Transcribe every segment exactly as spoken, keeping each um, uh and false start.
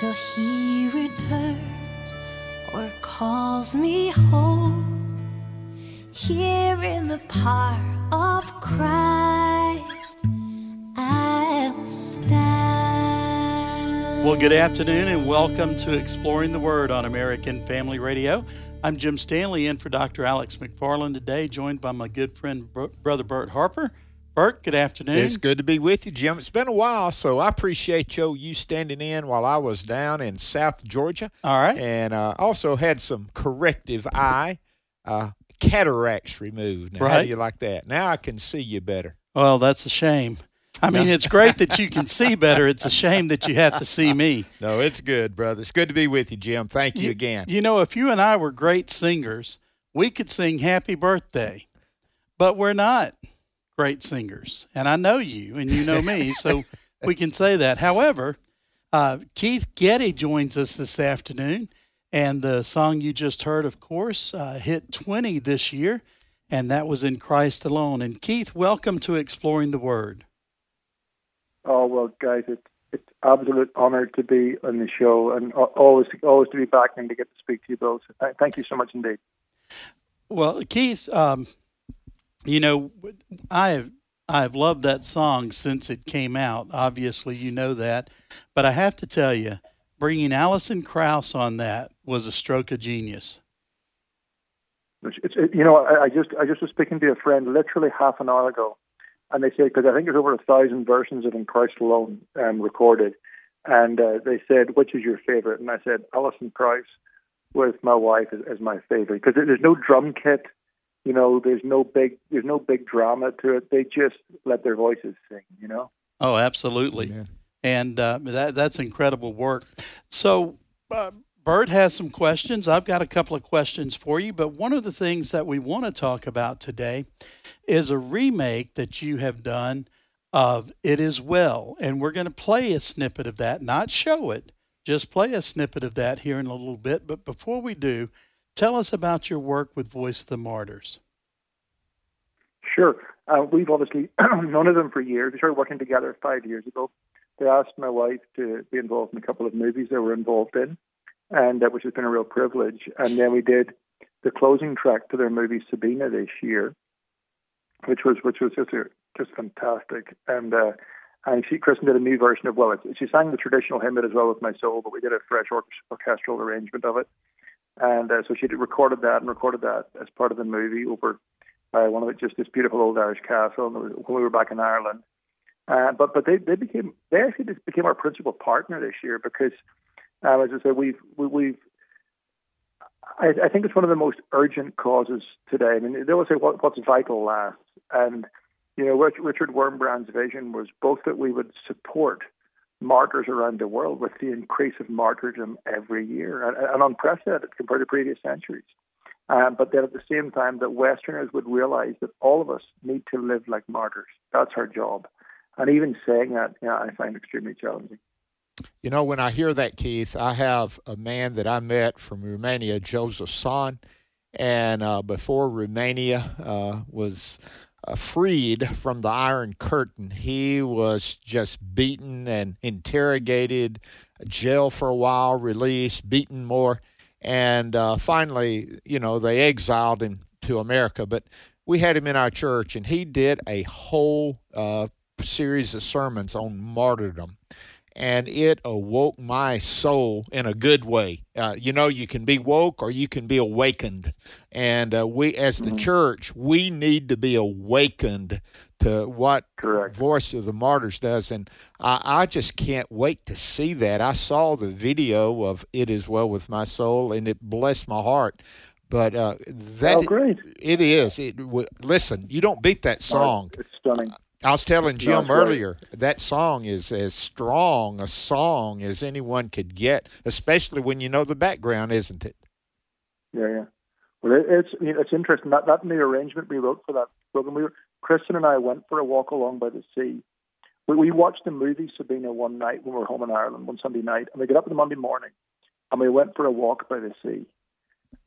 till he returns or calls me home. Here in the power of Christ I'll stand. Well, good afternoon and welcome to Exploring the Word on American Family Radio. I'm Jim Stanley in for Doctor Alex McFarland today, joined by my good friend, Br- Brother Bert Harper. Bert, good afternoon. It's good to be with you, Jim. It's been a while, so I appreciate you, you standing in while I was down in South Georgia. All right. And uh, also had some corrective eye uh, cataracts removed. Now, right. How do you like that? Now I can see you better. Well, that's a shame. I mean, it's great that you can see better. It's a shame that you have to see me. No, it's good, brother. It's good to be with you, Jim. Thank you, you again. You know, if you and I were great singers, we could sing Happy Birthday, but we're not great singers. And I know you and you know me, so we can say that. However, uh, Keith Getty joins us this afternoon, and the song you just heard, of course, uh, hit twenty this year, and that was In Christ Alone. And Keith, welcome to Exploring the Word. Oh, well, guys, it's it's absolute honor to be on the show, and always always to be back and to get to speak to you both. Thank you so much indeed. Well, Keith, um, you know, I have I've loved that song since it came out. Obviously, you know that, but I have to tell you, bringing Allison Krauss on that was a stroke of genius. It's, it, you know, I, I just I just was speaking to a friend literally half an hour ago. And they said, because I think there's over a thousand versions of In Christ Alone um, recorded. And uh, they said, which is your favorite? And I said, Alison Price with my wife is, is my favorite. Because there's no drum kit, you know, there's no big there's no big drama to it. They just let their voices sing, you know? Oh, absolutely. Amen. And uh, that that's incredible work. So uh, Bert has some questions. I've got a couple of questions for you. But one of the things that we want to talk about today is a remake that you have done of It Is Well. And we're going to play a snippet of that, not show it, just play a snippet of that here in a little bit. But before we do, tell us about your work with Voice of the Martyrs. Sure. Uh, we've obviously known of them for years. We started working together five years ago. They asked my wife to be involved in a couple of movies they were involved in, and uh, which has been a real privilege. And then we did the closing track to their movie Sabina this year, which was which was just a, just fantastic. And uh, and she Kristen did a new version of well, she sang the traditional hymn, It Is Well With My Soul, but we did a fresh orchestral arrangement of it. And uh, so she did, recorded that and recorded that as part of the movie over uh, one of the, just this beautiful old Irish castle. And was, when we were back in Ireland, uh, but but they they became they actually just became our principal partner this year because um, as I said we've we, we've. I, I think it's one of the most urgent causes today. I mean, they always say what, what's vital lasts. And, you know, Richard Wormbrand's vision was both that we would support martyrs around the world with the increase of martyrdom every year, and, and unprecedented compared to previous centuries. Um, but then at the same time, that Westerners would realize that all of us need to live like martyrs. That's our job. And even saying that, you know, I find extremely challenging. You know, when I hear that, Keith, I have a man that I met from Romania, Joseph Son, and uh, before Romania uh, was uh, freed from the Iron Curtain, he was just beaten and interrogated, jailed for a while, released, beaten more, and uh, finally, you know, they exiled him to America. But we had him in our church, and he did a whole uh, series of sermons on martyrdom. And it awoke my soul in a good way. Uh, you know, you can be woke or you can be awakened. And uh, we, as the mm-hmm. church, we need to be awakened to what Correct. Voice of the Martyrs does. And I, I just can't wait to see that. I saw the video of It Is Well With My Soul, and it blessed my heart. But uh, that oh, great. It, it is. It w- Listen, you don't beat that song. Oh, it's stunning. I was telling Jim no, earlier, right. that song is as strong a song as anyone could get, especially when you know the background, isn't it? Yeah, yeah. Well, it, it's you know, it's interesting. That that new arrangement we wrote for that program, we were, Kristen and I went for a walk along by the sea. We, we watched the movie Sabina one night when we were home in Ireland, one Sunday night, and we got up on the Monday morning, and we went for a walk by the sea.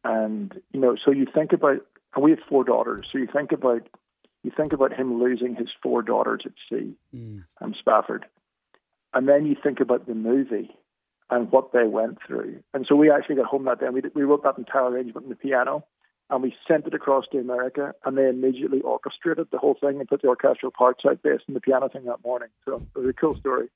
And, you know, so you think about, and we have four daughters, so you think about, You think about him losing his four daughters at sea, mm. um, Spafford. And then you think about the movie and what they went through. And so we actually got home that day, and we, did, we wrote that entire arrangement on the piano, and we sent it across to America, and they immediately orchestrated the whole thing and put the orchestral parts out based on the piano thing that morning. So it was a cool story.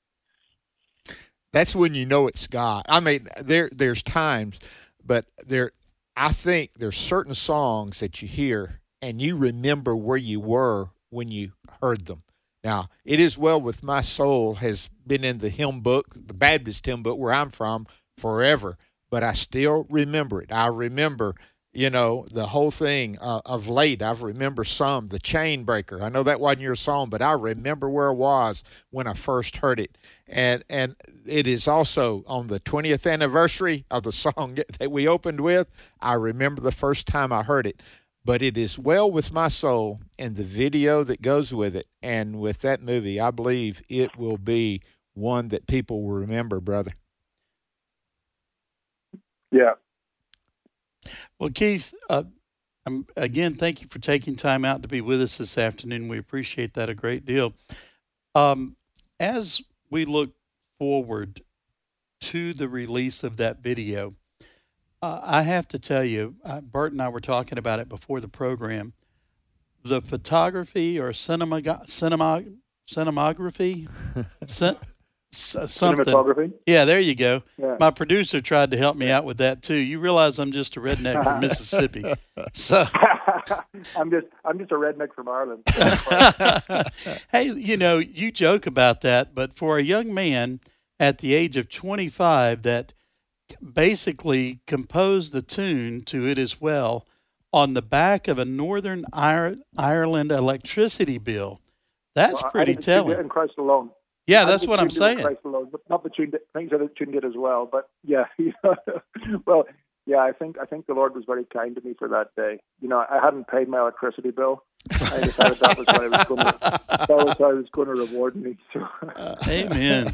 That's when you know it's God. I mean, there there's times, but there, I think there's certain songs that you hear, and you remember where you were when you heard them. Now, It Is Well With My Soul has been in the hymn book, the Baptist hymn book where I'm from, forever, but I still remember it. I remember, you know, the whole thing uh, of late. I remember some, The Chain Breaker. I know that wasn't your song, but I remember where I was when I first heard it. And and it is also on the twentieth anniversary of the song that we opened with. I remember the first time I heard it. But It Is Well With My Soul, and the video that goes with it, and with that movie, I believe it will be one that people will remember, brother. Yeah. Well, Keith, uh, I'm, again, thank you for taking time out to be with us this afternoon. We appreciate that a great deal. Um, as we look forward to the release of that video, Uh, I have to tell you, uh, Bert and I were talking about it before the program. The photography or cinema, cinema, cinematography, cin- something. Cinematography. Yeah, there you go. Yeah. My producer tried to help me out with that too. You realize I'm just a redneck from Mississippi, so I'm just I'm just a redneck from Ireland. Hey, you know, you joke about that, but for a young man at the age of twenty-five, that basically composed the tune to It Is Well on the back of a Northern Ireland electricity bill. That's well, pretty telling. It in Christ alone. Yeah, I that's what I'm saying. Christ alone, but not the tune, things that the tune did as well. But yeah, you know, well, yeah, I think I think the Lord was very kind to me for that day. You know, I hadn't paid my electricity bill. I decided that was how I was going to, that was how I was going to reward me. So. Uh, amen.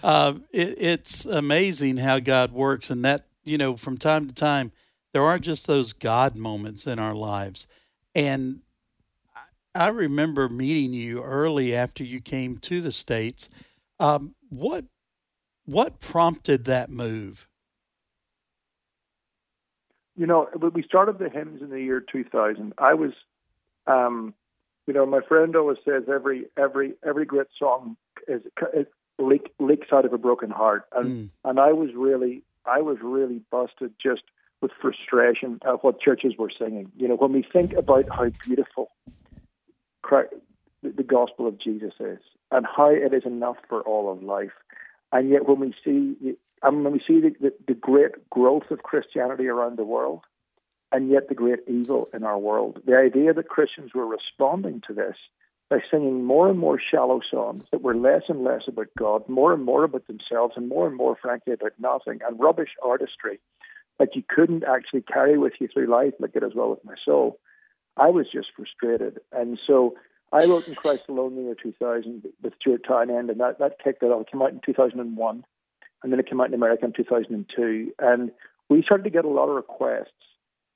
Uh, it, it's amazing how God works, and that, you know, from time to time, there are just those God moments in our lives. And I, I remember meeting you early after you came to the States. Um, what, what prompted that move? You know, when we started the hymns in the year two thousand, I was, um, you know, my friend always says every, every, every great song is, is Leak, leaks out of a broken heart, and mm. and I was really I was really busted just with frustration at what churches were singing. You know, when we think about how beautiful Christ, the gospel of Jesus is, and how it is enough for all of life, and yet when we see the, I mean, when we see the, the, the great growth of Christianity around the world, and yet the great evil in our world, the idea that Christians were responding to this by singing more and more shallow songs that were less and less about God, more and more about themselves, and more and more, frankly, about nothing, and rubbish artistry that you couldn't actually carry with you through life, like It Is Well With My Soul. I was just frustrated. And so I wrote In Christ Alone in the year two thousand with Stuart Townend, and that, that kicked it off. It came out in two thousand one, and then it came out in America in two thousand two. And we started to get a lot of requests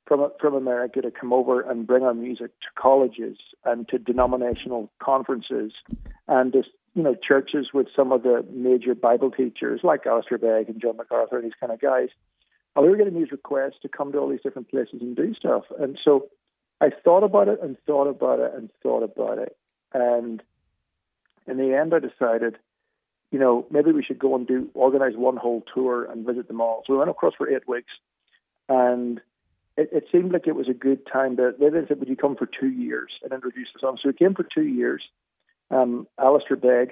From, from America to come over and bring our music to colleges and to denominational conferences and just, you know, churches with some of the major Bible teachers like Alistair Begg and John MacArthur and these kind of guys. And we were getting these requests to come to all these different places and do stuff. And so I thought about it and thought about it and thought about it. And in the end, I decided, you know, maybe we should go and do organize one whole tour and visit them all. So we went across for eight weeks and It, it seemed like it was a good time. To, they said, would you come for two years and introduce the song? So we came for two years. Um, Alistair Begg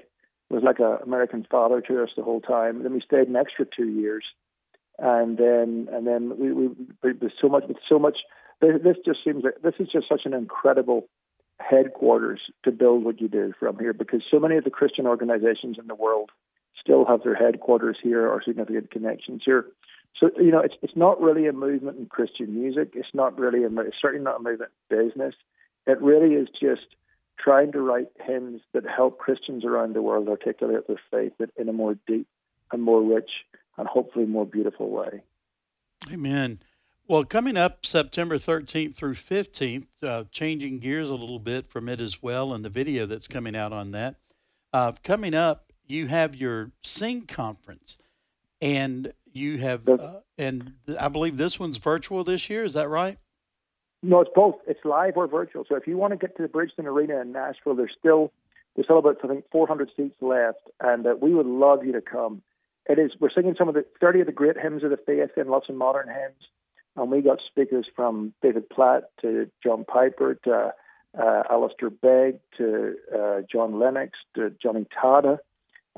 was like an American father to us the whole time. And then we stayed an extra two years. And then and then we, we, we with so much, with so much, this just seems like, this is just such an incredible headquarters to build what you do from here, because so many of the Christian organizations in the world still have their headquarters here or significant connections here. So, you know, it's it's not really a movement in Christian music. It's not really a it's certainly not a movement in business. It really is just trying to write hymns that help Christians around the world articulate their faith in a more deep and more rich and hopefully more beautiful way. Amen. Well, coming up September thirteenth through fifteenth, uh, changing gears a little bit from It As Well and the video that's coming out on that. Uh, coming up, you have your Sing Conference. and you have, uh, and I believe this one's virtual this year. Is that right? No, it's both. It's live or virtual. So if you want to get to the Bridgestone Arena in Nashville, there's still, there's still about, I think, four hundred seats left, and uh, we would love you to come. It is, we're singing some of the thirty of the great hymns of the faith and lots of modern hymns, and we got speakers from David Platt to John Piper to uh, Alistair Begg to uh, John Lennox to Johnny Tata.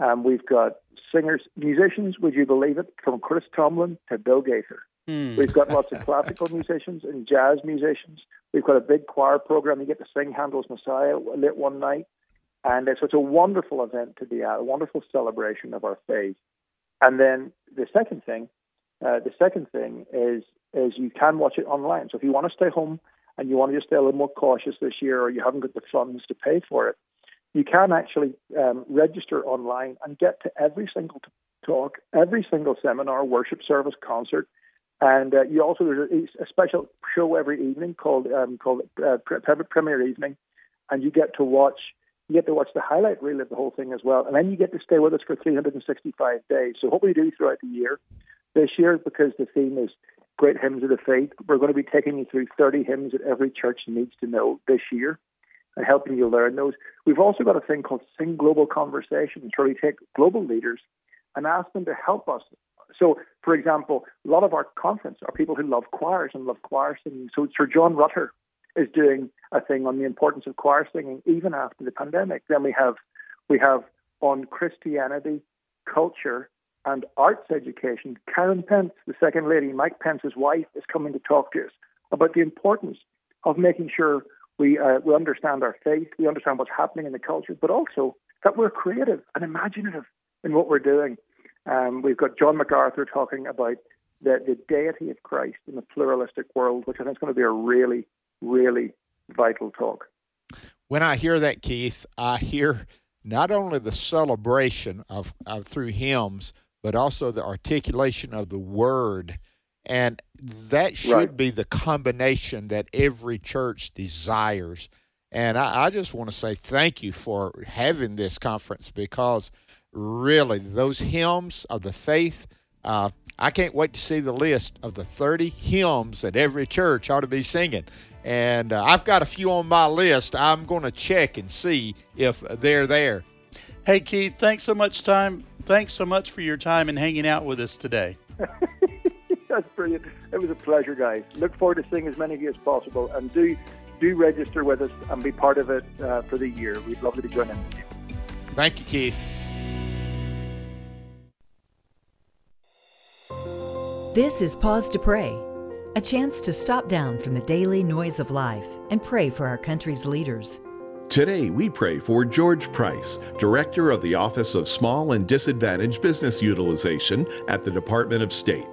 Um, we've got singers, musicians, would you believe it, from Chris Tomlin to Bill Gaither. Mm. We've got lots of classical musicians and jazz musicians. We've got a big choir program. You get to sing Handel's Messiah late one night. And it's, it's a wonderful event to be at, a wonderful celebration of our faith. And then the second thing, uh, the second thing is is you can watch it online. So if you want to stay home and you want to just stay a little more cautious this year, or you haven't got the funds to pay for it, you can actually um, register online and get to every single talk, every single seminar, worship service, concert, and uh, you also there's a, a special show every evening called um, called uh, Premier Evening, and you get to watch you get to watch the highlight reel of the whole thing as well, and then you get to stay with us for three hundred sixty-five days. So what we do throughout the year, this year, because the theme is Great Hymns of the Faith, we're going to be taking you through thirty hymns that every church needs to know this year, and helping you learn those. We've also got a thing called Sing Global Conversations, where we take global leaders and ask them to help us. So, for example, a lot of our conference are people who love choirs and love choir singing. So Sir John Rutter is doing a thing on the importance of choir singing, even after the pandemic. Then we have we have on Christianity, culture, and arts education. Karen Pence, the second lady, Mike Pence's wife, is coming to talk to us about the importance of making sure We uh, we understand our faith, we understand what's happening in the culture, but also that we're creative and imaginative in what we're doing. Um, we've got John MacArthur talking about the, the deity of Christ in the pluralistic world, which I think is going to be a really, really vital talk. When I hear that, Keith, I hear not only the celebration of, of through hymns, but also the articulation of the word. And that should right. be the combination that every church desires. And I, I just want to say thank you for having this conference, because really those hymns of the faith, uh, I can't wait to see the list of the thirty hymns that every church ought to be singing. And uh, I've got a few on my list. I'm going to check and see if they're there. Hey, Keith, thanks so much time. Thanks so much for your time and hanging out with us today. That's brilliant. It was a pleasure, guys. Look forward to seeing as many of you as possible, and do do register with us and be part of it uh, for the year. We'd love to join in with you. Thank you, Keith. This is Pause to Pray, a chance to stop down from the daily noise of life and pray for our country's leaders. Today, we pray for George Price, Director of the Office of Small and Disadvantaged Business Utilization at the Department of State.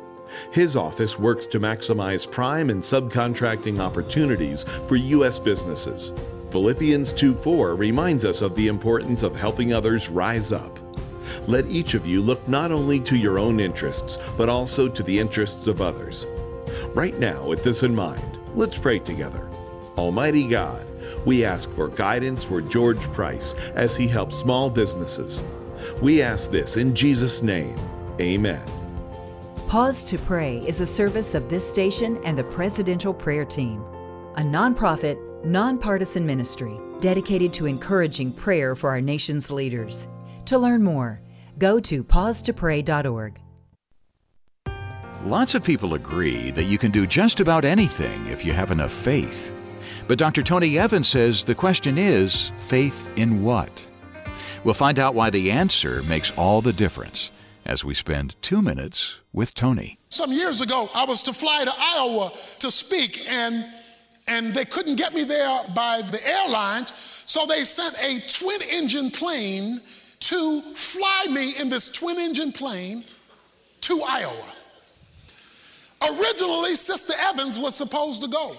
His office works to maximize prime and subcontracting opportunities for U S businesses. Philippians two four reminds us of the importance of helping others rise up. Let each of you look not only to your own interests, but also to the interests of others. Right now, with this in mind, let's pray together. Almighty God, we ask for guidance for George Price as he helps small businesses. We ask this in Jesus' name. Amen. Pause to Pray is a service of this station and the Presidential Prayer Team, a nonprofit, nonpartisan ministry dedicated to encouraging prayer for our nation's leaders. To learn more, go to pause to pray dot org. Lots of people agree that you can do just about anything if you have enough faith. But Doctor Tony Evans says the question is, faith in what? We'll find out why the answer makes all the difference as we spend two minutes with Tony. Some years ago, I was to fly to Iowa to speak, and, and they couldn't get me there by the airlines, so they sent a twin-engine plane to fly me in this twin-engine plane to Iowa. Originally, Sister Evans was supposed to go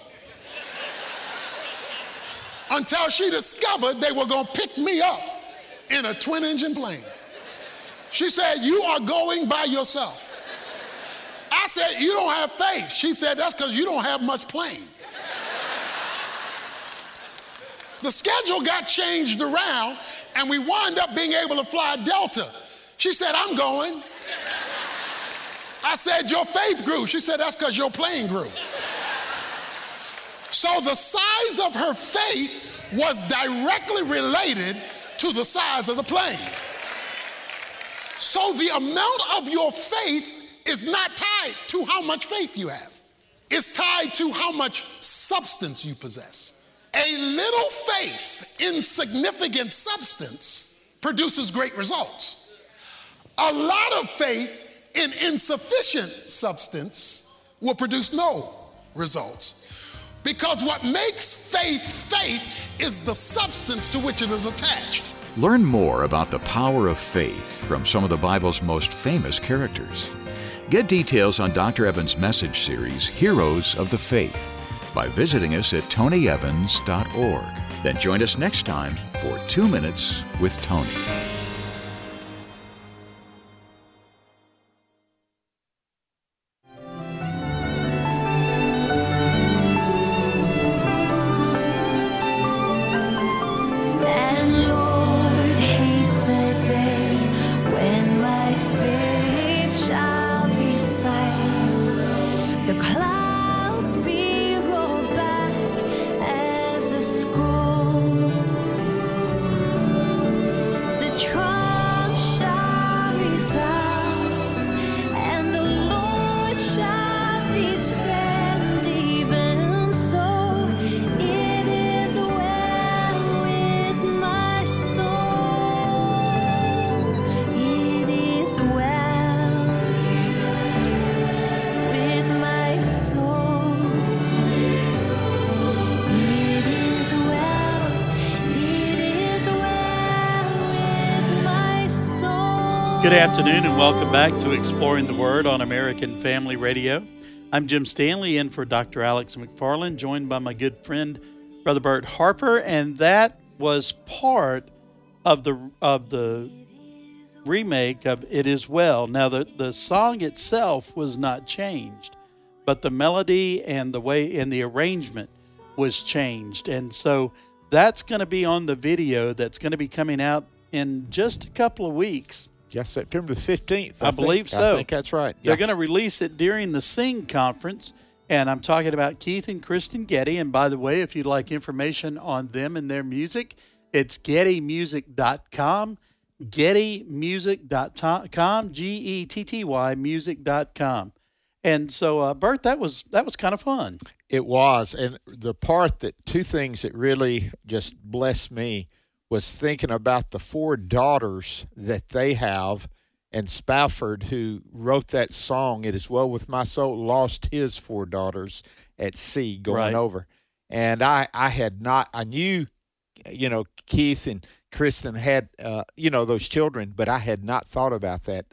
until she discovered they were going to pick me up in a twin-engine plane. She said, "You are going by yourself." I said, "You don't have faith." She said, "That's because you don't have much plane." The schedule got changed around, and we wound up being able to fly Delta. She said, "I'm going." I said, your faith grew. She said, that's because your plane grew. So the size of her faith was directly related to the size of the plane. So the amount of your faith is not tied to how much faith you have. It's tied to how much substance you possess. A little faith, insignificant substance, produces great results. A lot of faith in insufficient substance will produce no results. Because what makes faith faith is the substance to which it is attached. Learn more about the power of faith from some of the Bible's most famous characters. Get details on Doctor Evans' message series, Heroes of the Faith, by visiting us at Tony Evans dot org. Then join us next time for Two Minutes with Tony. Good afternoon and welcome back to Exploring the Word on American Family Radio. I'm Jim Stanley in for Doctor Alex McFarland, joined by my good friend, Brother Bert Harper. And that was part of the of the remake of It Is Well. Now, the, the song itself was not changed, but the melody and the way and the arrangement was changed. And so that's going to be on the video that's going to be coming out in just a couple of weeks. Yeah, September the fifteenth. I, I believe think, so. I think that's right. Yeah. They're going to release it during the Sing Conference, and I'm talking about Keith and Kristen Getty. And by the way, if you'd like information on them and their music, it's Getty Music dot com, Getty Music dot com, G E T T Y music dot com. And so, uh, Bert, that was that was kind of fun. It was, and the part that two things that really just blessed me was thinking about the four daughters that they have, and Spafford, who wrote that song, It Is Well With My Soul, lost his four daughters at sea going right. over. And I, I had not, I knew, you know, Keith and Kristen had, uh, you know, those children, but I had not thought about that.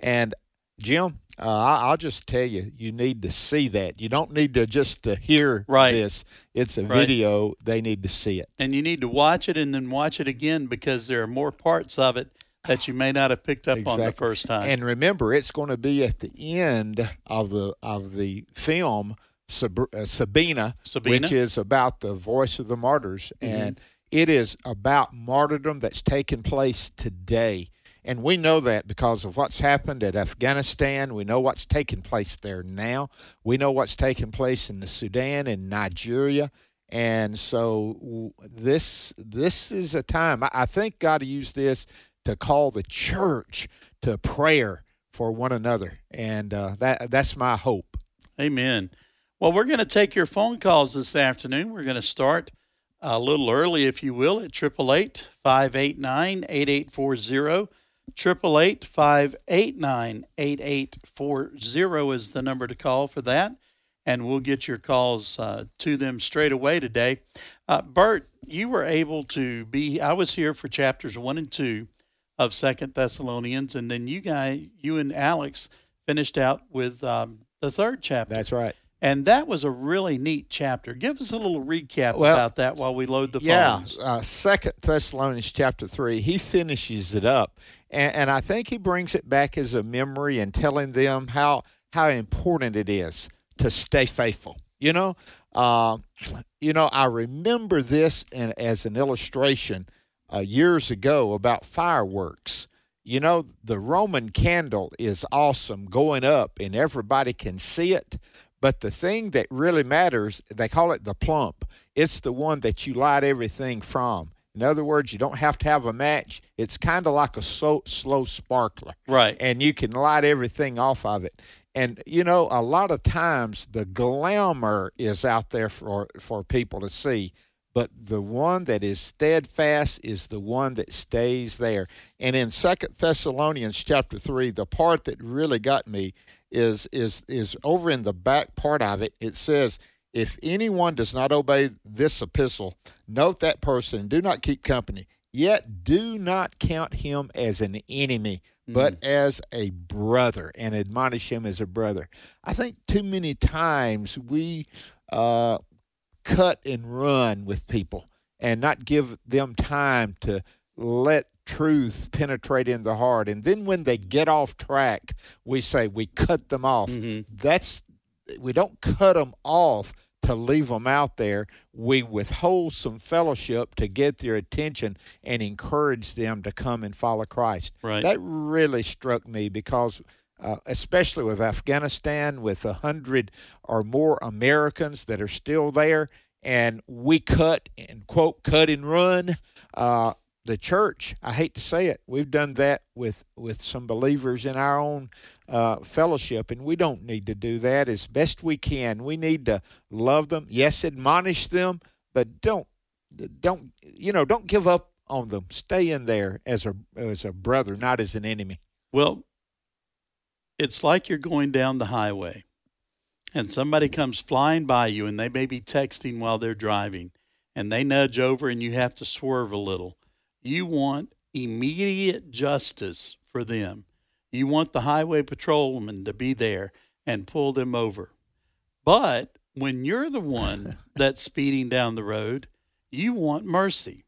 And Jim, uh, I, I'll just tell you, you need to see that. You don't need to just to hear right. this. It's a right. video. They need to see it. And you need to watch it and then watch it again, because there are more parts of it that you may not have picked up exactly. on the first time. And remember, it's going to be at the end of the of the film, Sab- uh, Sabina, Sabina, which is about the Voice of the Martyrs. Mm-hmm. And it is about martyrdom that's taking place today. And we know that because of what's happened at Afghanistan. We know what's taking place there now. We know what's taking place in the Sudan and Nigeria. And so this this is a time, I think God used this to call the church to prayer for one another. And uh, that that's my hope. Amen. Well, we're going to take your phone calls this afternoon. We're going to start a little early, if you will, at eight eight eight, five eight nine, eight eight four zero. eight eight eight, five eight nine, eight eight four zero is the number to call for that, and we'll get your calls uh, to them straight away today. Uh, Bert, you were able to be, I was here for chapters one and two of Second Thessalonians, and then you guys, you and Alex finished out with um, the third chapter. That's right. And that was a really neat chapter. Give us a little recap well, about that while we load the phones. Yeah, uh, Second Thessalonians chapter three, he finishes it up. And, and I think he brings it back as a memory and telling them how how important it is to stay faithful. You know, uh, you know, I remember this in, as an illustration uh, years ago about fireworks. You know, the Roman candle is awesome going up and everybody can see it. But the thing that really matters, they call it the plump. It's the one that you light everything from. In other words, you don't have to have a match. It's kind of like a so, slow sparkler. Right. And you can light everything off of it. And, you know, a lot of times the glamour is out there for, for people to see. But the one that is steadfast is the one that stays there. And in Second Thessalonians chapter three, the part that really got me is is is over in the back part of it. It says, if anyone does not obey this epistle, note that person, do not keep company, yet do not count him as an enemy, but mm. as a brother, and admonish him as a brother. I think too many times we uh, cut and run with people and not give them time to let truth penetrate in the heart. And then when they get off track, we say we cut them off. Mm-hmm. That's we don't cut them off to leave them out there. We withhold some fellowship to get their attention and encourage them to come and follow Christ. Right. That really struck me because, uh, especially with Afghanistan, with a hundred or more Americans that are still there, and we cut and, quote, cut and run. Uh, the church, I hate to say it, we've done that with, with some believers in our own uh, fellowship, and we don't need to do that as best we can. We need to love them, yes, admonish them, but don't don't you know don't give up on them. Stay in there as a as a brother, not as an enemy. Well, it's like you're going down the highway, and somebody comes flying by you, and they may be texting while they're driving, and they nudge over, and you have to swerve a little. You want immediate justice for them. You want the highway patrolman to be there and pull them over. But when you're the one that's speeding down the road, you want mercy.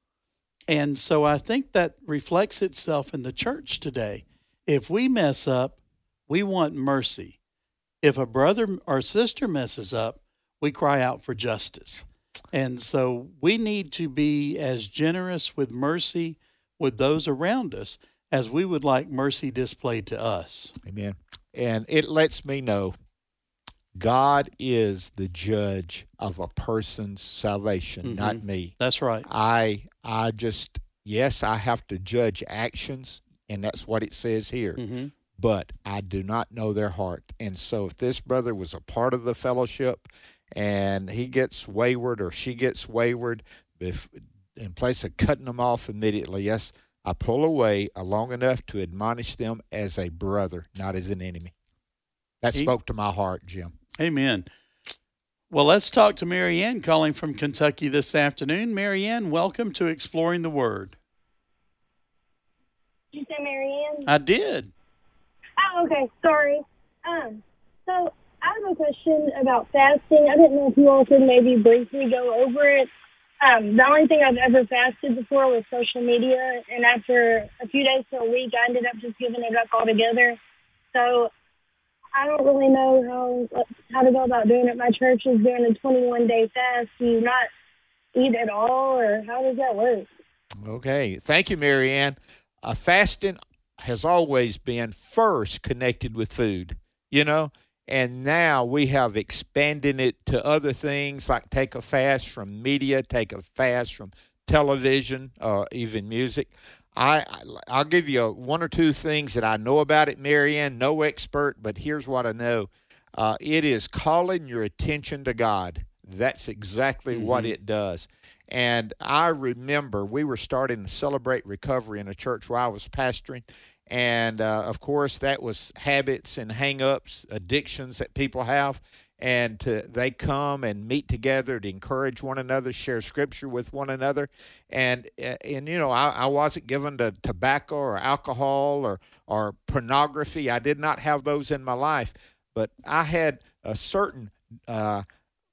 And so I think that reflects itself in the church today. If we mess up, we want mercy. If a brother or sister messes up, we cry out for justice. And so we need to be as generous with mercy with those around us as we would like mercy displayed to us. Amen. And it lets me know God is the judge of a person's salvation, mm-hmm. not me. That's right. I I just, yes, I have to judge actions, and that's what it says here. Mm-hmm. But I do not know their heart. And so if this brother was a part of the fellowship and he gets wayward or she gets wayward, if in place of cutting them off immediately, yes, I pull away long enough to admonish them as a brother, not as an enemy. That he, spoke to my heart, Jim. Amen. Well, let's talk to Mary Ann calling from Kentucky this afternoon. Mary Ann, welcome to Exploring the Word. Did you say Mary Ann? I did. Oh, okay. Sorry. Um, so... I have a question about fasting. I didn't know if you all could maybe briefly go over it. Um, the only thing I've ever fasted before was social media, and after a few days to a week, I ended up just giving it up altogether. So I don't really know how how to go about doing it. My church is doing a twenty-one day fast. Do you not eat at all, or how does that work? Okay. Thank you, Mary Ann. Uh, fasting has always been first connected with food, you know? And now we have expanded it to other things, like take a fast from media, take a fast from television, uh, even music. I, I'll give you a, one or two things that I know about it, Mary Ann, no expert, but here's what I know. Uh, it is calling your attention to God. That's exactly mm-hmm. what it does. And I remember we were starting to celebrate recovery in a church where I was pastoring. And, uh, of course, that was habits and hang-ups, addictions that people have. And to, they come and meet together to encourage one another, share Scripture with one another. And, and you know, I, I wasn't given to tobacco or alcohol or, or pornography. I did not have those in my life. But I had a certain... Uh,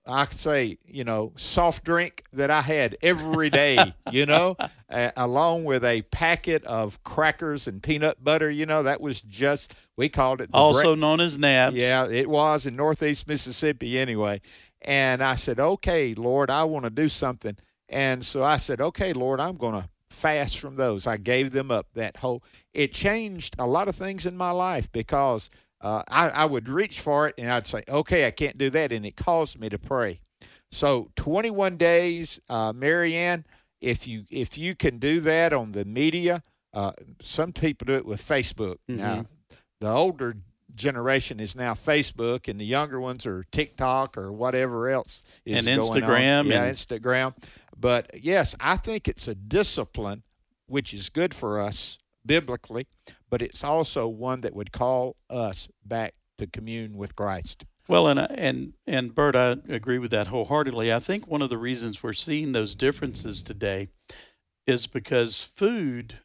I could say, you know, soft drink that I had every day, you know, uh, along with a packet of crackers and peanut butter, you know, that was just, we called it. Also bre- known as naps. Yeah, it was in Northeast Mississippi anyway. And I said, okay, Lord, I want to do something. And so I said, okay, Lord, I'm going to fast from those. I gave them up. That whole, it changed a lot of things in my life, because uh, I, I would reach for it and I'd say, okay, I can't do that. And it caused me to pray. So twenty-one days, uh, Marianne, if you, if you can do that on the media, uh, some people do it with Facebook. Mm-hmm. Now, the older generation is now Facebook, and the younger ones are TikTok or whatever else is and going Instagram on. Yeah, and Instagram. But yes, I think it's a discipline which is good for us biblically, but it's also one that would call us back to commune with Christ. Well, and and and Bert, I agree with that wholeheartedly. I think one of the reasons we're seeing those differences today is because food,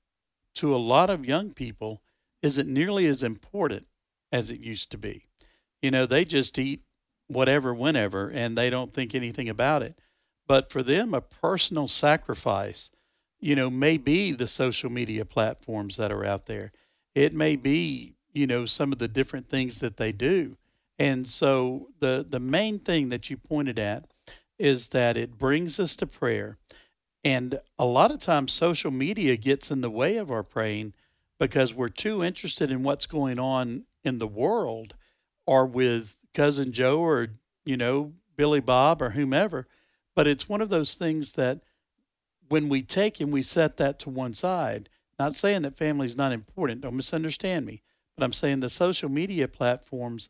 to a lot of young people, isn't nearly as important as it used to be. You know, they just eat whatever, whenever, and they don't think anything about it. But for them, a personal sacrifice, you know, may be the social media platforms that are out there. It may be, you know, some of the different things that they do. And so the, the main thing that you pointed at is that it brings us to prayer. And a lot of times social media gets in the way of our praying because we're too interested in what's going on in the world or with Cousin Joe or, you know, Billy Bob or whomever. But it's one of those things that when we take and we set that to one side, not saying that family is not important, don't misunderstand me, but I'm saying the social media platforms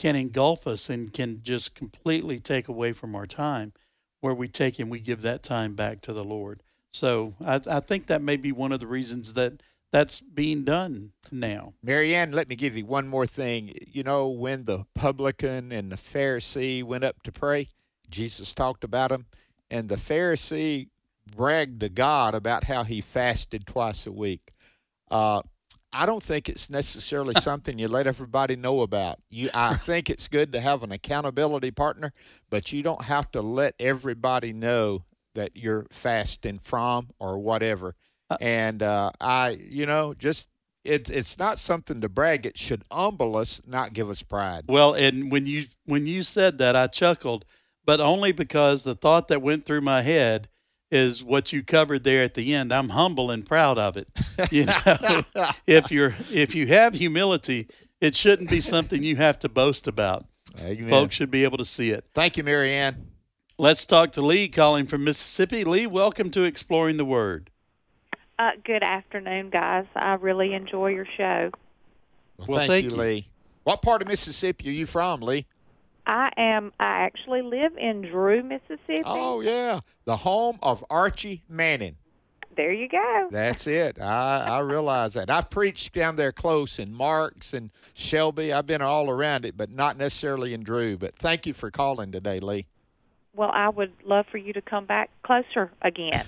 can engulf us and can just completely take away from our time, where we take and we give that time back to the Lord. So I, I think that may be one of the reasons that that's being done now. Marianne, let me give you one more thing. You know, when the publican and the Pharisee went up to pray, Jesus talked about them, and the Pharisee bragged to God about how he fasted twice a week. Uh, I don't think it's necessarily something you let everybody know about. You, I think it's good to have an accountability partner, but you don't have to let everybody know that you're fasting from or whatever. And, uh, I, you know, just, it's, it's not something to brag. It should humble us, not give us pride. Well, and when you, when you said that, I chuckled, but only because the thought that went through my head is what you covered there at the end. I'm humble and proud of it. You know, if you're, if you have humility, it shouldn't be something you have to boast about. Amen. Folks should be able to see it. Thank you, Marianne. Let's talk to Lee calling from Mississippi. Lee, welcome to Exploring the Word. Uh, good afternoon, guys. I really enjoy your show. Well, well thank, thank you, you, Lee. What part of Mississippi are you from, Lee? I am. I actually live in Drew, Mississippi. Oh, yeah. The home of Archie Manning. There you go. That's it. I, I realize that. I've preached down there close in Marks and Shelby. I've been all around it, but not necessarily in Drew. But thank you for calling today, Lee. Well, I would love for you to come back closer again.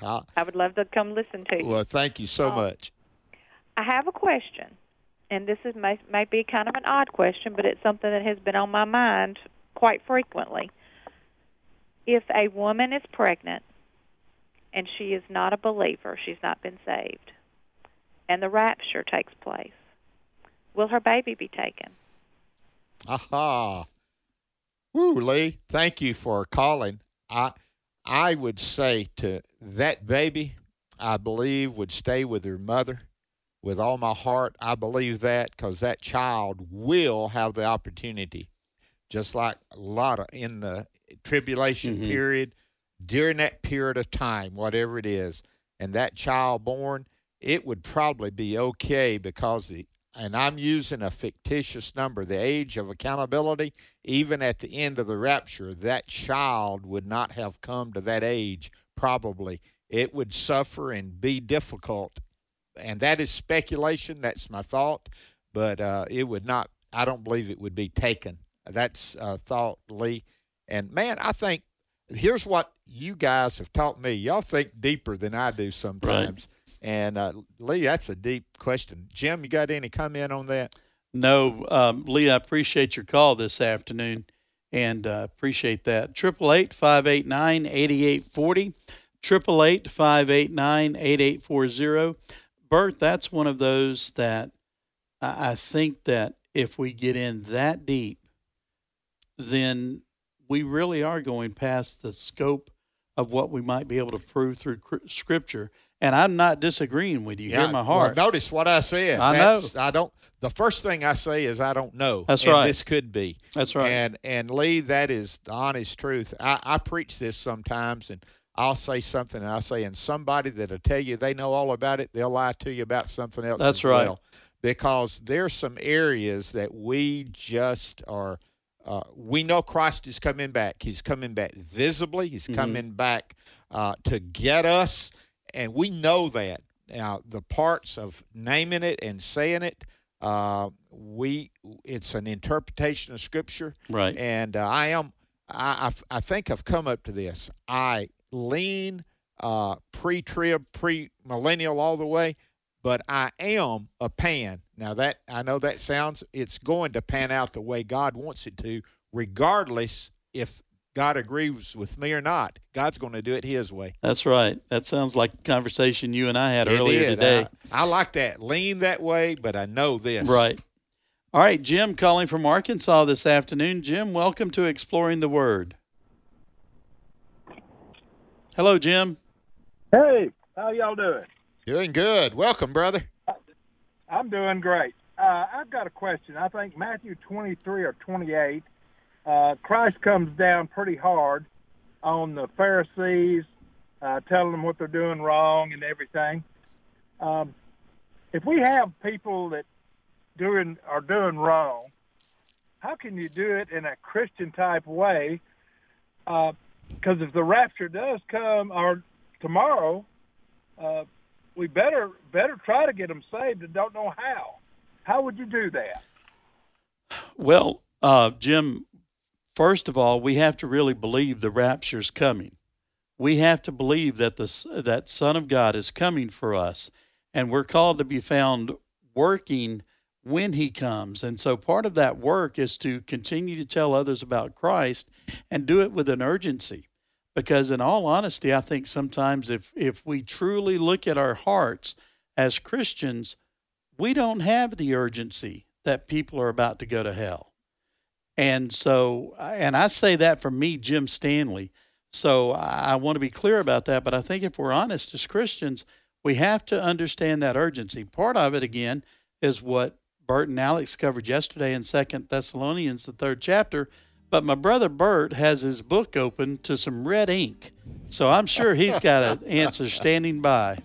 I would love to come listen to you. Well, thank you so um, much. I have a question, and this is may, may be kind of an odd question, but it's something that has been on my mind quite frequently. If a woman is pregnant and she is not a believer, she's not been saved, and the rapture takes place, will her baby be taken? Aha. Woo, Lee, thank you for calling. I I would say to that baby, I believe, would stay with her mother. With all my heart, I believe that, because that child will have the opportunity, just like a lot of in the tribulation mm-hmm. period, during that period of time, whatever it is, and that child born, it would probably be okay because the and I'm using a fictitious number, the age of accountability, even at the end of the rapture, that child would not have come to that age, probably. It would suffer and be difficult. And that is speculation. That's my thought. But uh, it would not, I don't believe it would be taken. That's a uh, thought, Lee. And, man, I think, here's what you guys have taught me. Y'all think deeper than I do sometimes. Right. And, uh, Lee, that's a deep question. Jim, you got any comment on that? No. Um, Lee, I appreciate your call this afternoon and uh, appreciate that. eight eight eight, five eight nine, eight eight four zero, eight eight eight, five eight nine, eight eight four zero. Bert, that's one of those that I think that if we get in that deep, then we really are going past the scope of what we might be able to prove through Scripture. And I'm not disagreeing with you. Yeah, Hear my heart. Well, notice what I said. I That's, know. I don't. The first thing I say is I don't know. That's and right. This could be. That's right. And and Lee, that is the honest truth. I, I preach this sometimes, and I'll say something, and I say, and somebody that'll tell you they know all about it, they'll lie to you about something else. That's as right. Well. Because there's some areas that we just are. Uh, we know Christ is coming back. He's coming back visibly. He's mm-hmm. coming back uh, to get us. And we know that. Now, the parts of naming it and saying it, uh, we it's an interpretation of Scripture. Right. And uh, I am, I, I, I think I've come up to this. I lean uh, pre-trib, pre-millennial all the way, but I am a pan. Now, that I know that sounds, it's going to pan out the way God wants it to, regardless if God agrees with me or not. God's going to do it his way. That's right. That sounds like the conversation you and I had it earlier did. today. I, I like that. Lean that way, but I know this. Right. All right, Jim calling from Arkansas this afternoon. Jim, welcome to Exploring the Word. Hello, Jim. Hey, how y'all doing? Doing good. Welcome, brother. I'm doing great. Uh, I've got a question. I think Matthew twenty-three or twenty-eight, Uh, Christ comes down pretty hard on the Pharisees, uh, telling them what they're doing wrong and everything. Um, if we have people that doing are doing wrong, how can you do it in a Christian type way? Because uh, if the rapture does come or tomorrow, uh, we better better try to get them saved and don't know how. How would you do that? Well, uh, Jim. First of all, we have to really believe the rapture's coming. We have to believe that the that Son of God is coming for us, and we're called to be found working when he comes. And so part of that work is to continue to tell others about Christ and do it with an urgency. Because in all honesty, I think sometimes if, if we truly look at our hearts as Christians, we don't have the urgency that people are about to go to hell. And so, and I say that for me, Jim Stanley. So I want to be clear about that. But I think if we're honest as Christians, we have to understand that urgency. Part of it, again, is what Bert and Alex covered yesterday in Second Thessalonians, the third chapter. But my brother Bert has his book open to some red ink. So I'm sure he's got an answer standing by.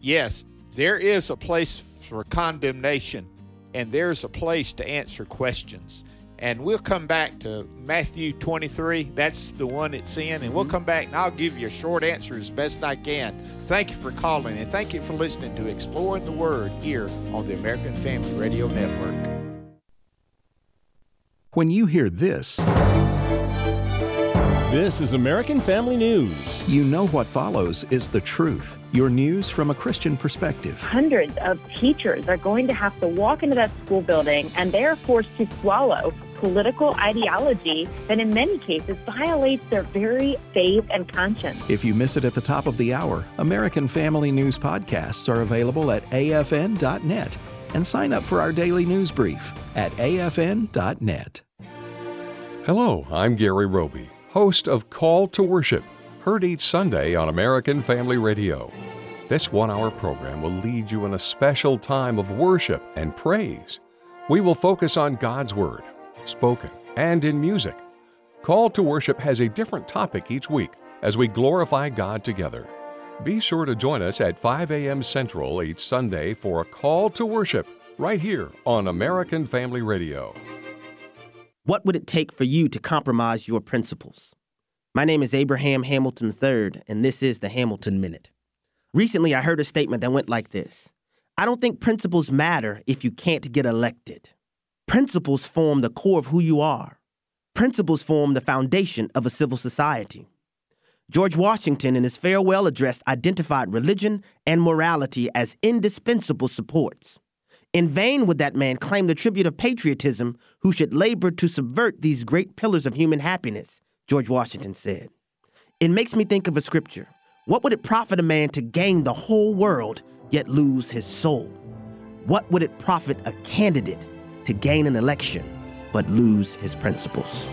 Yes, there is a place for condemnation, and there's a place to answer questions. And we'll come back to Matthew twenty-three. That's the one it's in. And we'll come back, and I'll give you a short answer as best I can. Thank you for calling, and thank you for listening to Exploring the Word here on the American Family Radio Network. When you hear this, this is American Family News. You know what follows is the truth. Your news from a Christian perspective. Hundreds of teachers are going to have to walk into that school building, and they are forced to swallow political ideology that in many cases violates their very faith and conscience. If you miss it at the top of the hour, American Family News podcasts are available at A F N dot net, and sign up for our daily news brief at A F N dot net. Hello, I'm Gary Roby, host of Call to Worship, heard each Sunday on American Family Radio. This one-hour program will lead you in a special time of worship and praise. We will focus on God's Word, spoken and in music. Call to Worship has a different topic each week as we glorify God together. Be sure to join us at five a.m. Central each Sunday for a Call to Worship right here on American Family Radio. What would it take for you to compromise your principles? My name is Abraham Hamilton the third, and this is the Hamilton Minute. Recently, I heard a statement that went like this. I don't think principles matter if you can't get elected. Principles form the core of who you are. Principles form the foundation of a civil society. George Washington, in his farewell address, identified religion and morality as indispensable supports. In vain would that man claim the tribute of patriotism who should labor to subvert these great pillars of human happiness, George Washington said. It makes me think of a scripture. What would it profit a man to gain the whole world yet lose his soul? What would it profit a candidate to gain an election but lose his principles?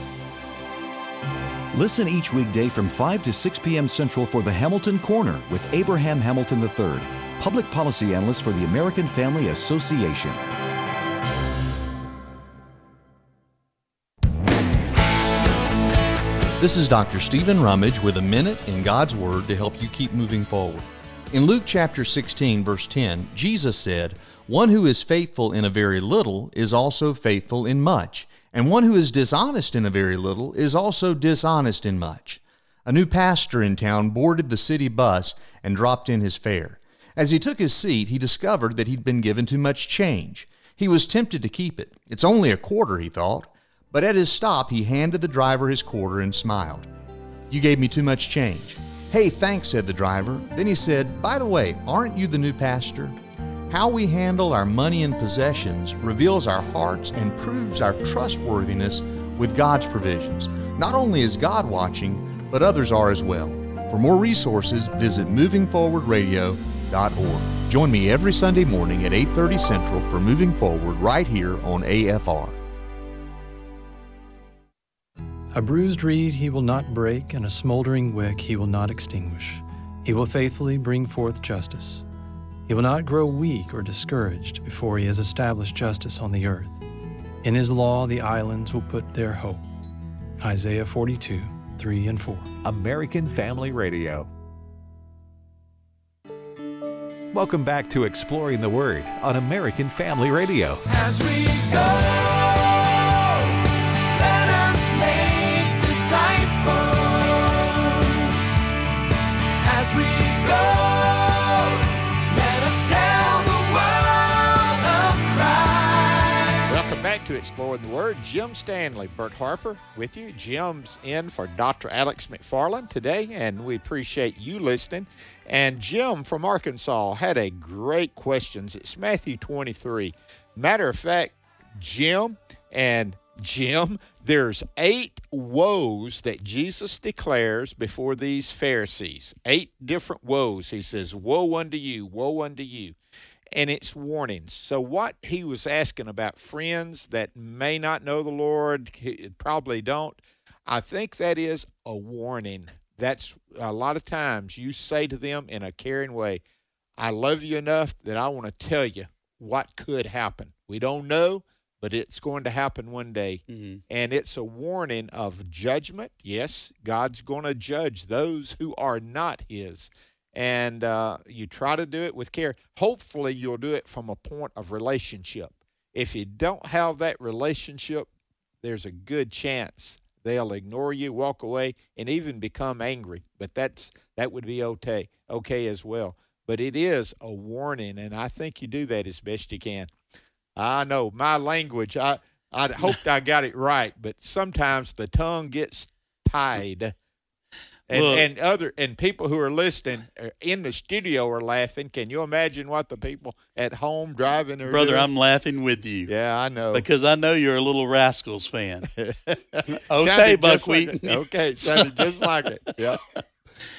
Listen each weekday from five to six p.m. Central for the Hamilton Corner with Abraham Hamilton the third, public policy analyst for the American Family Association. This is Doctor Stephen Rummage with a minute in God's Word to help you keep moving forward. In Luke chapter sixteen, verse ten, Jesus said, "One who is faithful in a very little is also faithful in much, and one who is dishonest in a very little is also dishonest in much." A new pastor in town boarded the city bus and dropped in his fare. As he took his seat, he discovered that he'd been given too much change. He was tempted to keep it. It's only a quarter, he thought. But at his stop, he handed the driver his quarter and smiled. "You gave me too much change." "Hey, thanks," said the driver. Then he said, "By the way, aren't you the new pastor?" How we handle our money and possessions reveals our hearts and proves our trustworthiness with God's provisions. Not only is God watching, but others are as well. For more resources, visit moving forward radio dot org. Join me every Sunday morning at eight thirty Central for Moving Forward right here on A F R. A bruised reed he will not break, and a smoldering wick he will not extinguish. He will faithfully bring forth justice. He will not grow weak or discouraged before he has established justice on the earth. In his law, the islands will put their hope. Isaiah forty-two, three and four. American Family Radio. Welcome back to Exploring the Word on American Family Radio. As we go. To Exploring the Word, Jim Stanley, Bert Harper with you. Jim's in for Doctor Alex McFarland today, and we appreciate you listening. And Jim from Arkansas had a great question. It's Matthew twenty-three. Matter of fact, Jim and Jim, there's eight woes that Jesus declares before these Pharisees. Eight different woes. He says, "Woe unto you, woe unto you." And it's warnings. So what he was asking about friends that may not know the Lord, probably don't, I think that is a warning. That's a lot of times you say to them in a caring way, "I love you enough that I want to tell you what could happen. We don't know, but it's going to happen one day." Mm-hmm. And it's a warning of judgment. Yes, God's going to judge those who are not his. And uh, you try to do it with care. Hopefully, you'll do it from a point of relationship. If you don't have that relationship, there's a good chance they'll ignore you, walk away, and even become angry. But that's that would be okay, okay as well. But it is a warning, and I think you do that as best you can. I know my language. I I hoped I got it right, but sometimes the tongue gets tied. And, well, and other and people who are listening in the studio are laughing. Can you imagine what the people at home driving are brother, doing? I'm laughing with you. Yeah, I know. Because I know you're a Little Rascals fan. Okay, Buckwheat. Like okay, sounded just like it. Yeah.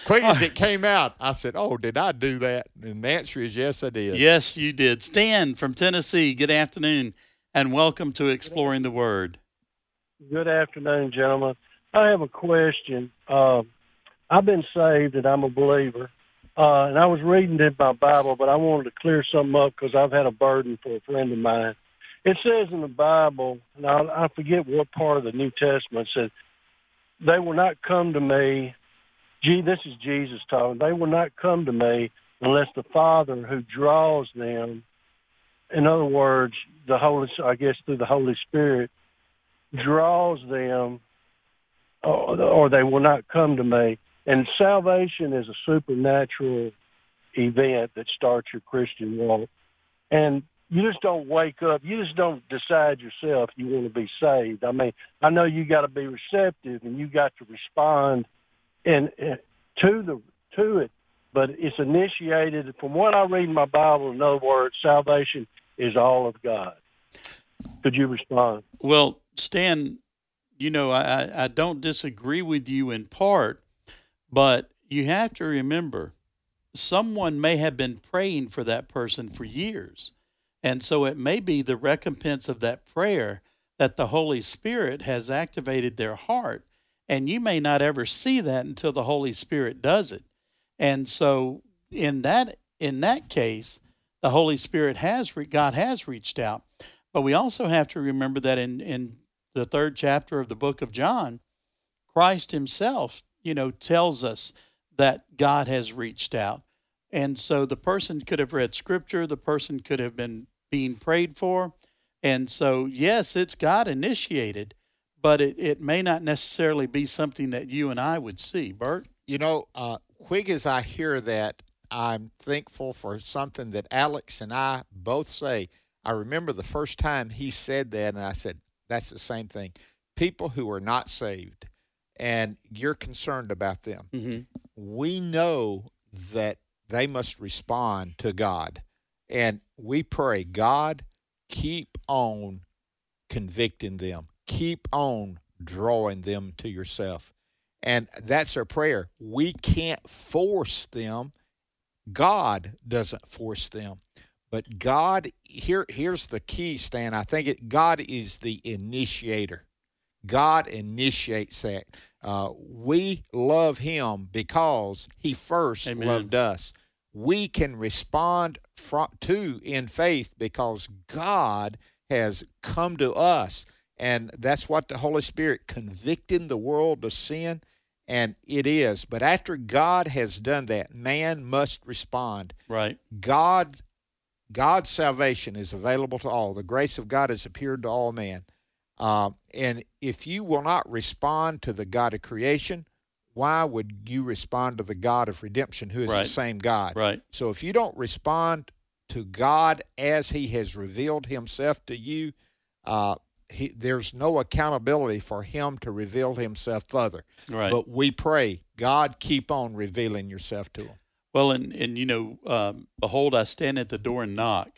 Quick as it came out, I said, "Oh, did I do that?" And the answer is yes, I did. Yes, you did. Stan from Tennessee, good afternoon, and welcome to Exploring the Word. Good afternoon, gentlemen. I have a question. Um, I've been saved, and I'm a believer, uh, and I was reading in my Bible, but I wanted to clear something up because I've had a burden for a friend of mine. It says in the Bible, and I, I forget what part of the New Testament, it says, "They will not come to me," gee, this is Jesus talking, "they will not come to me unless the Father who draws them," in other words, the Holy, I guess through the Holy Spirit, "draws them, or, or they will not come to me." And salvation is a supernatural event that starts your Christian walk. And you just don't wake up. You just don't decide yourself you want to be saved. I mean, I know you got to be receptive and you got to respond and, and to the to it, but it's initiated. From what I read in my Bible, in other words, salvation is all of God. Could you respond? Well, Stan, you know, I, I don't disagree with you in part. But you have to remember, someone may have been praying for that person for years. And so it may be the recompense of that prayer that the Holy Spirit has activated their heart And you may not ever see that until the Holy Spirit does it. And so in that in that case, the Holy Spirit has, re- God has reached out. But we also have to remember that in, in the third chapter of the book of John, Christ himself, you know, tells us that God has reached out. And so the person could have read scripture, the person could have been being prayed for. And so, yes, it's God initiated, but it, it may not necessarily be something that you and I would see. Bert? You know, uh, quick as I hear that, I'm thankful for something that Alex and I both say. I remember the first time he said that, and I said, that's the same thing. People who are not saved, and you're concerned about them. Mm-hmm. We know that they must respond to God. And we pray, God, keep on convicting them. Keep on drawing them to yourself. And that's our prayer. We can't force them. God doesn't force them. But God, here, here's the key, Stan. I think it, God is the initiator. God initiates that. Uh, we love him because he first Amen. Loved us. We can respond from, to in faith because God has come to us. And that's what the Holy Spirit convicting the world of sin. And it is. But after God has done that, man must respond. Right. God's God's salvation is available to all. The grace of God has appeared to all men. Uh, and if you will not respond to the God of creation, why would you respond to the God of redemption, who is right. the same God? Right. So if you don't respond to God as he has revealed himself to you, uh, he, there's no accountability for him to reveal himself further. Right. But we pray, God, keep on revealing yourself to him. Well, and, and you know, um, behold, I stand at the door and knock.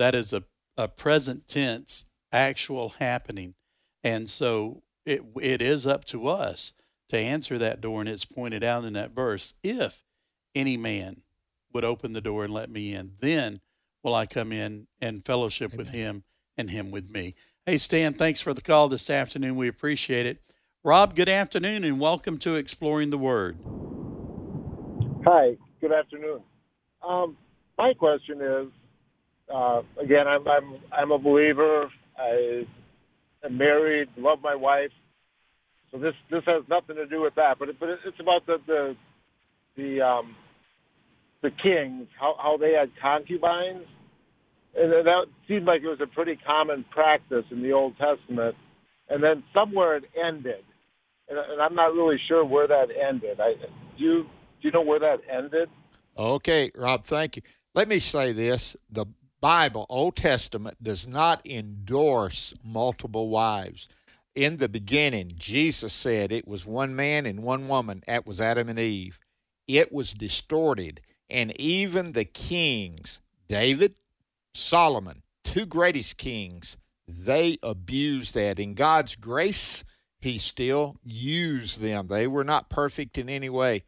That is a, a present tense, actual happening. And so it it is up to us to answer that door, and it's pointed out in that verse. If any man would open the door and let me in, then will I come in and fellowship Amen. With him and him with me. Hey, Stan, thanks for the call this afternoon. We appreciate it. Rob, good afternoon, and welcome to Exploring the Word. Hi. Good afternoon. Um, my question is, uh, again, I'm, I'm I'm a believer. I am married, love my wife. So this, this has nothing to do with that, but it, but it's about the the the, um, the kings, how how they had concubines, and that seemed like it was a pretty common practice in the Old Testament. And then somewhere it ended, and, and I'm not really sure where that ended. I do. You, Do you know where that ended? Okay, Rob, thank you. Let me say this. The Bible, Old Testament, does not endorse multiple wives. In the beginning, Jesus said it was one man and one woman. That was Adam and Eve. It was distorted. And even the kings, David, Solomon, two greatest kings, they abused that. In God's grace, he still used them. They were not perfect in any way.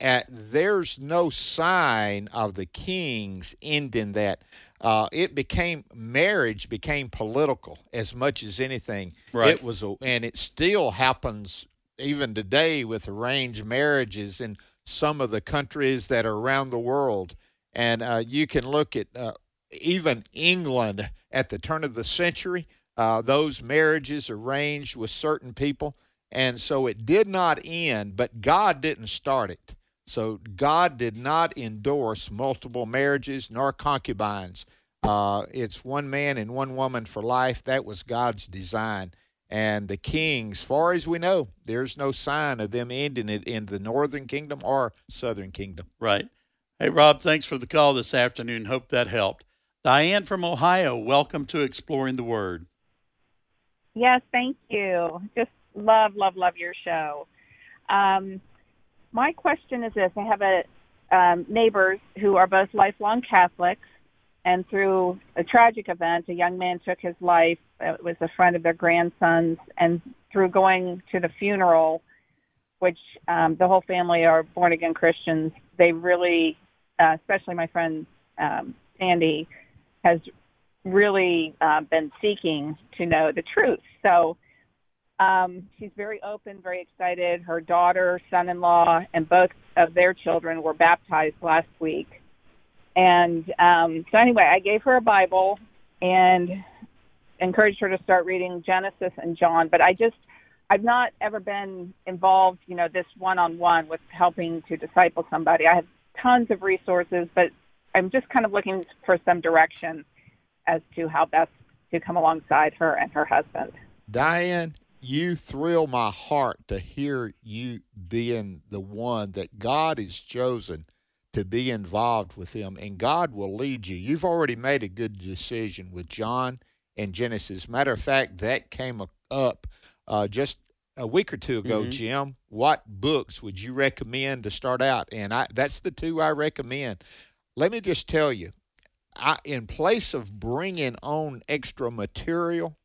Uh, there's no sign of the kings ending that. Uh, it became, marriage became political as much as anything. Right. It was, a, and it still happens even today with arranged marriages in some of the countries that are around the world. And uh, you can look at uh, even England at the turn of the century, uh, those marriages arranged with certain people. And so it did not end, but God didn't start it. So God did not endorse multiple marriages nor concubines. Uh, it's one man and one woman for life. That was God's design. And the kings, far as we know, there's no sign of them ending it in the northern kingdom or southern kingdom. Right. Hey, Rob, thanks for the call this afternoon. Hope that helped. Diane from Ohio, welcome to Exploring the Word. Yes, thank you. Just love, love, love your show. Um, my question is this. I have a um, neighbors who are both lifelong Catholics, and through a tragic event, a young man took his life. It was a friend of their grandson's, and through going to the funeral, which um, the whole family are born-again Christians, they really, uh, especially my friend um, Sandy, has really uh, been seeking to know the truth. So Um, she's very open, very excited. Her daughter, son-in-law, and both of their children were baptized last week. And um, so anyway, I gave her a Bible and encouraged her to start reading Genesis and John. But I just, I've not ever been involved, you know, this one-on-one with helping to disciple somebody. I have tons of resources, but I'm just kind of looking for some direction as to how best to come alongside her and her husband. Diane, you thrill my heart to hear you being the one that God has chosen to be involved with him, and God will lead you. You've already made a good decision with John and Genesis. Matter of fact, that came up uh, just a week or two ago, mm-hmm. Jim. What books would you recommend to start out? And I, that's the two I recommend. Let me just tell you, I, in place of bringing on extra material,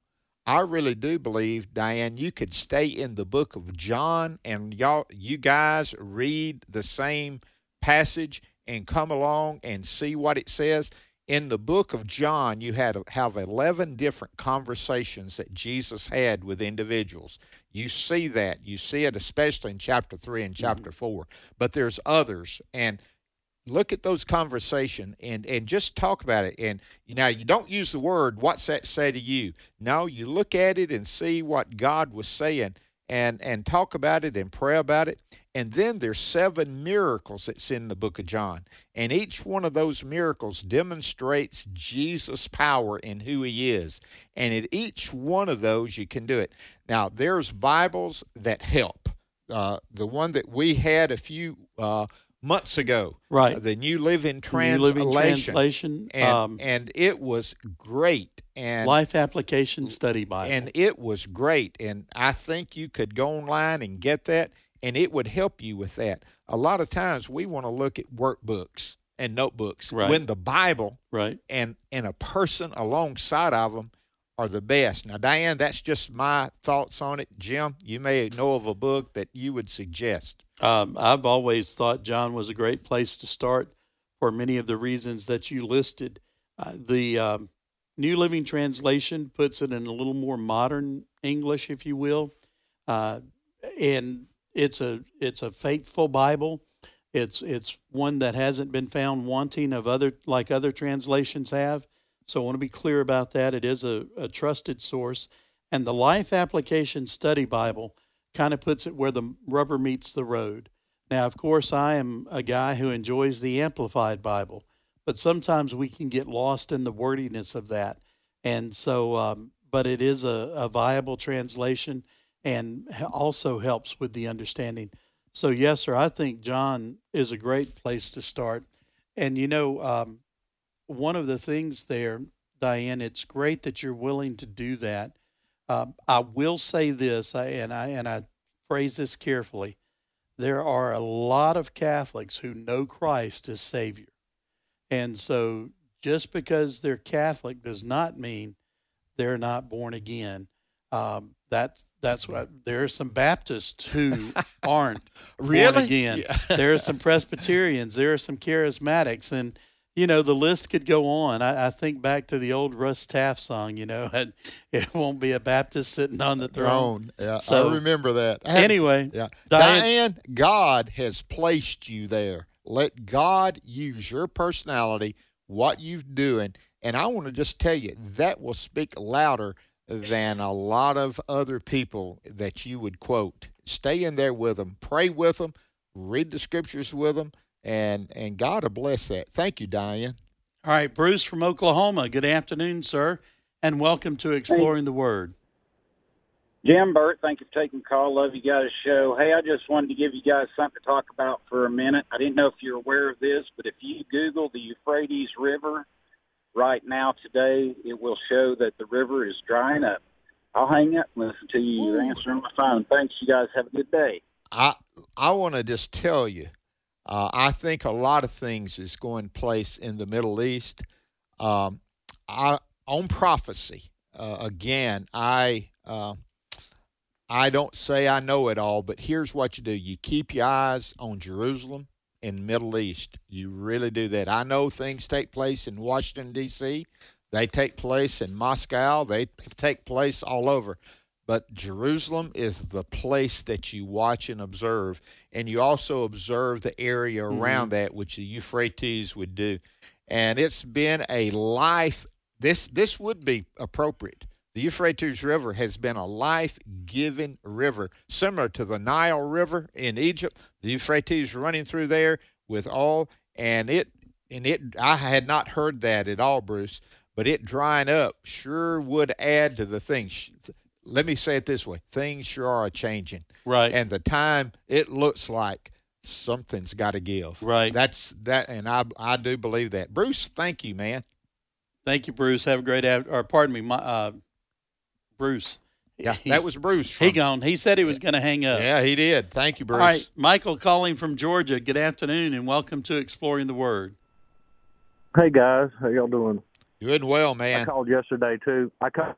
I really do believe, Diane, you could stay in the book of John and y'all, you guys read the same passage and come along and see what it says. In the book of John, you had have eleven different conversations that Jesus had with individuals. You see that. You see it especially in chapter three and chapter mm-hmm. four. But there's others. And look at those conversations and, and just talk about it. And you know, you don't use the word, what's that say to you? No, you look at it and see what God was saying. And, and talk about it and pray about it. And then there's seven miracles that's in the book of John. And each one of those miracles demonstrates Jesus' power in who he is. And at each one of those, you can do it. Now, there's Bibles that help. Uh, the one that we had a few uh, months ago, right? Uh, the New Living Translation. New Living Translation. And, um, and it was great. And Life Application Study Bible. And it was great. And I think you could go online and get that, and it would help you with that. A lot of times we want to look at workbooks and notebooks right. when the Bible right. and, and a person alongside of them are the best. Now, Diane, that's just my thoughts on it. Jim, you may know of a book that you would suggest. Um, I've always thought John was a great place to start for many of the reasons that you listed. Uh, the... Um, New Living Translation puts it in a little more modern English, if you will, uh, and it's a it's a faithful Bible. It's it's one that hasn't been found wanting of other like other translations have. So I want to be clear about that. It is a, a trusted source, and the Life Application Study Bible kind of puts it where the rubber meets the road. Now, of course, I am a guy who enjoys the Amplified Bible. But sometimes we can get lost in the wordiness of that. And so, um, but it is a, a viable translation and also helps with the understanding. So, yes, sir, I think John is a great place to start. And, you know, um, one of the things there, Diane, it's great that you're willing to do that. Uh, I will say this, and I, and I phrase this carefully. There are a lot of Catholics who know Christ as Savior. And so just because they're Catholic does not mean they're not born again. Um, that's that's what I, there are some Baptists who aren't really? born again. Yeah. There are some Presbyterians. There are some Charismatics. And, you know, the list could go on. I, I think back to the old Russ Taft song, you know, it won't be a Baptist sitting on the throne. Yeah, so, I remember that. I anyway. Yeah. Diane, Diane, God has placed you there. Let God use your personality, what you're doing. And I want to just tell you, that will speak louder than a lot of other people that you would quote. Stay in there with them, pray with them, read the scriptures with them, and, and God will bless that. Thank you, Diane. All right, Bruce from Oklahoma. Good afternoon, sir, and welcome to Exploring the Word. Jim, Bert, thank you for taking the call. Love you guys' show. Hey, I just wanted to give you guys something to talk about for a minute. I didn't know if you're aware of this, but if you Google the Euphrates River right now today, it will show that the river is drying up. I'll hang up and listen to you. You're answering my phone. Thanks, you guys. Have a good day. I I want to just tell you, uh, I think a lot of things is going place in the Middle East. Um, I on prophecy, uh, again, I... Uh, I don't say I know it all, but here's what you do. You keep your eyes on Jerusalem and Middle East. You really do that. I know things take place in Washington, D C They take place in Moscow. They take place all over. But Jerusalem is the place that you watch and observe, and you also observe the area around mm-hmm. that, which the Euphrates would do. And it's been a life, this this would be appropriate. The Euphrates River has been a life-giving river, similar to the Nile River in Egypt. The Euphrates running through there with all, and it, and it, I had not heard that at all, Bruce, but it drying up sure would add to the thing. Let me say it this way. Things sure are changing. Right. And the time, it looks like something's got to give. Right. That's that. And I, I do believe that. Bruce, thank you, man. Thank you, Bruce. Have a great, av- or pardon me, my, uh, Bruce. Yeah, he, that was Bruce. From, he gone. He said he was going to hang up. Yeah, he did. Thank you, Bruce. All right. Michael calling from Georgia. Good afternoon and welcome to Exploring the Word. Hey guys. How y'all doing? Doing well, man. I called yesterday too. I called.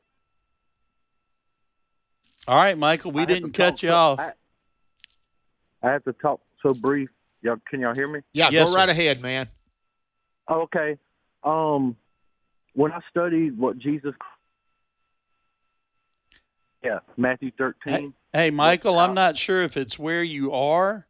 All right, Michael, we didn't cut you off. I, I have to talk so brief. Y'all, can y'all hear me? Yeah, yes, go right sir. ahead, man. Okay. Um, when I studied what Jesus... Yeah, Matthew thirteen. Hey, hey Michael, I'm not sure if it's where you are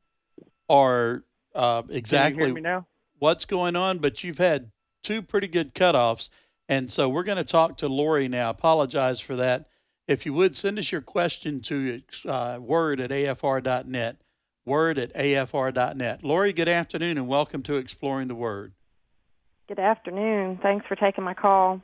or uh, exactly can you hear me now? What's going on, but you've had two pretty good cutoffs, and so we're going to talk to Lori now. Apologize for that. If you would, send us your question to uh, word at A F R dot net, word at A F R dot net. Lori, good afternoon, and welcome to Exploring the Word. Good afternoon. Thanks for taking my call.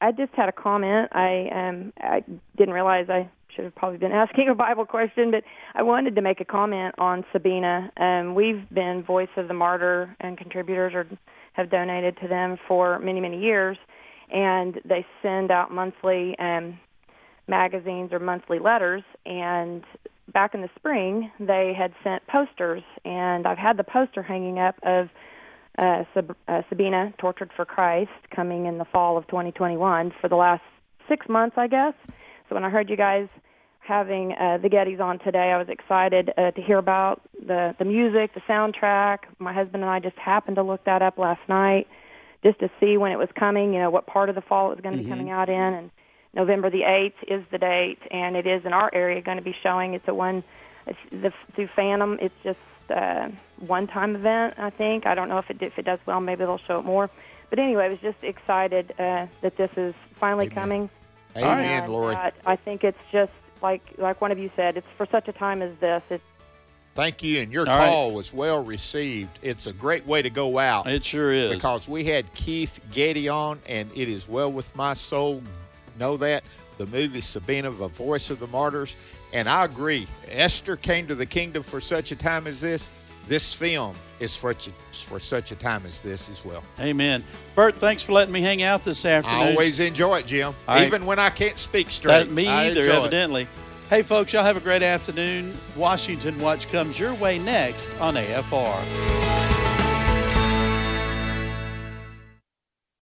I just had a comment. I um, I didn't realize I should have probably been asking a Bible question, but I wanted to make a comment on Sabina. Um, we've been Voice of the Martyr and contributors or have donated to them for many, many years, and they send out monthly um magazines or monthly letters, and back in the spring they had sent posters, and I've had the poster hanging up of uh, Sab- uh, Sabina Tortured for Christ coming in the fall of twenty twenty-one for the last six months, I guess. So when I heard you guys having uh, the Gettys on today, I was excited uh, to hear about the, the music, the soundtrack. My husband and I just happened to look that up last night just to see when it was coming, you know, what part of the fall it was going to mm-hmm. be coming out in, and November the eighth is the date, and it is in our area going to be showing. It's a one it's the, through Phantom. It's just a one-time event, I think. I don't know if it if it does well. Maybe they'll show it more. But anyway, I was just excited uh, that this is finally Amen. coming. Amen, and, Lori. Uh, I think it's just like like one of you said. It's for such a time as this. It's Thank you, and your All call right. was well received. It's a great way to go out. It sure is, because we had Keith Getty on, and it is well with my soul. Know that the movie Sabina, the Voice of the Martyrs, and I agree. Esther came to the kingdom for such a time as this. This film is for for such a time as this as well. Amen, Bert. Thanks for letting me hang out this afternoon. I always enjoy it, Jim. I, Even when I can't speak straight, that, me either. Evidently. It. Hey, folks, y'all have a great afternoon. Washington Watch comes your way next on A F R.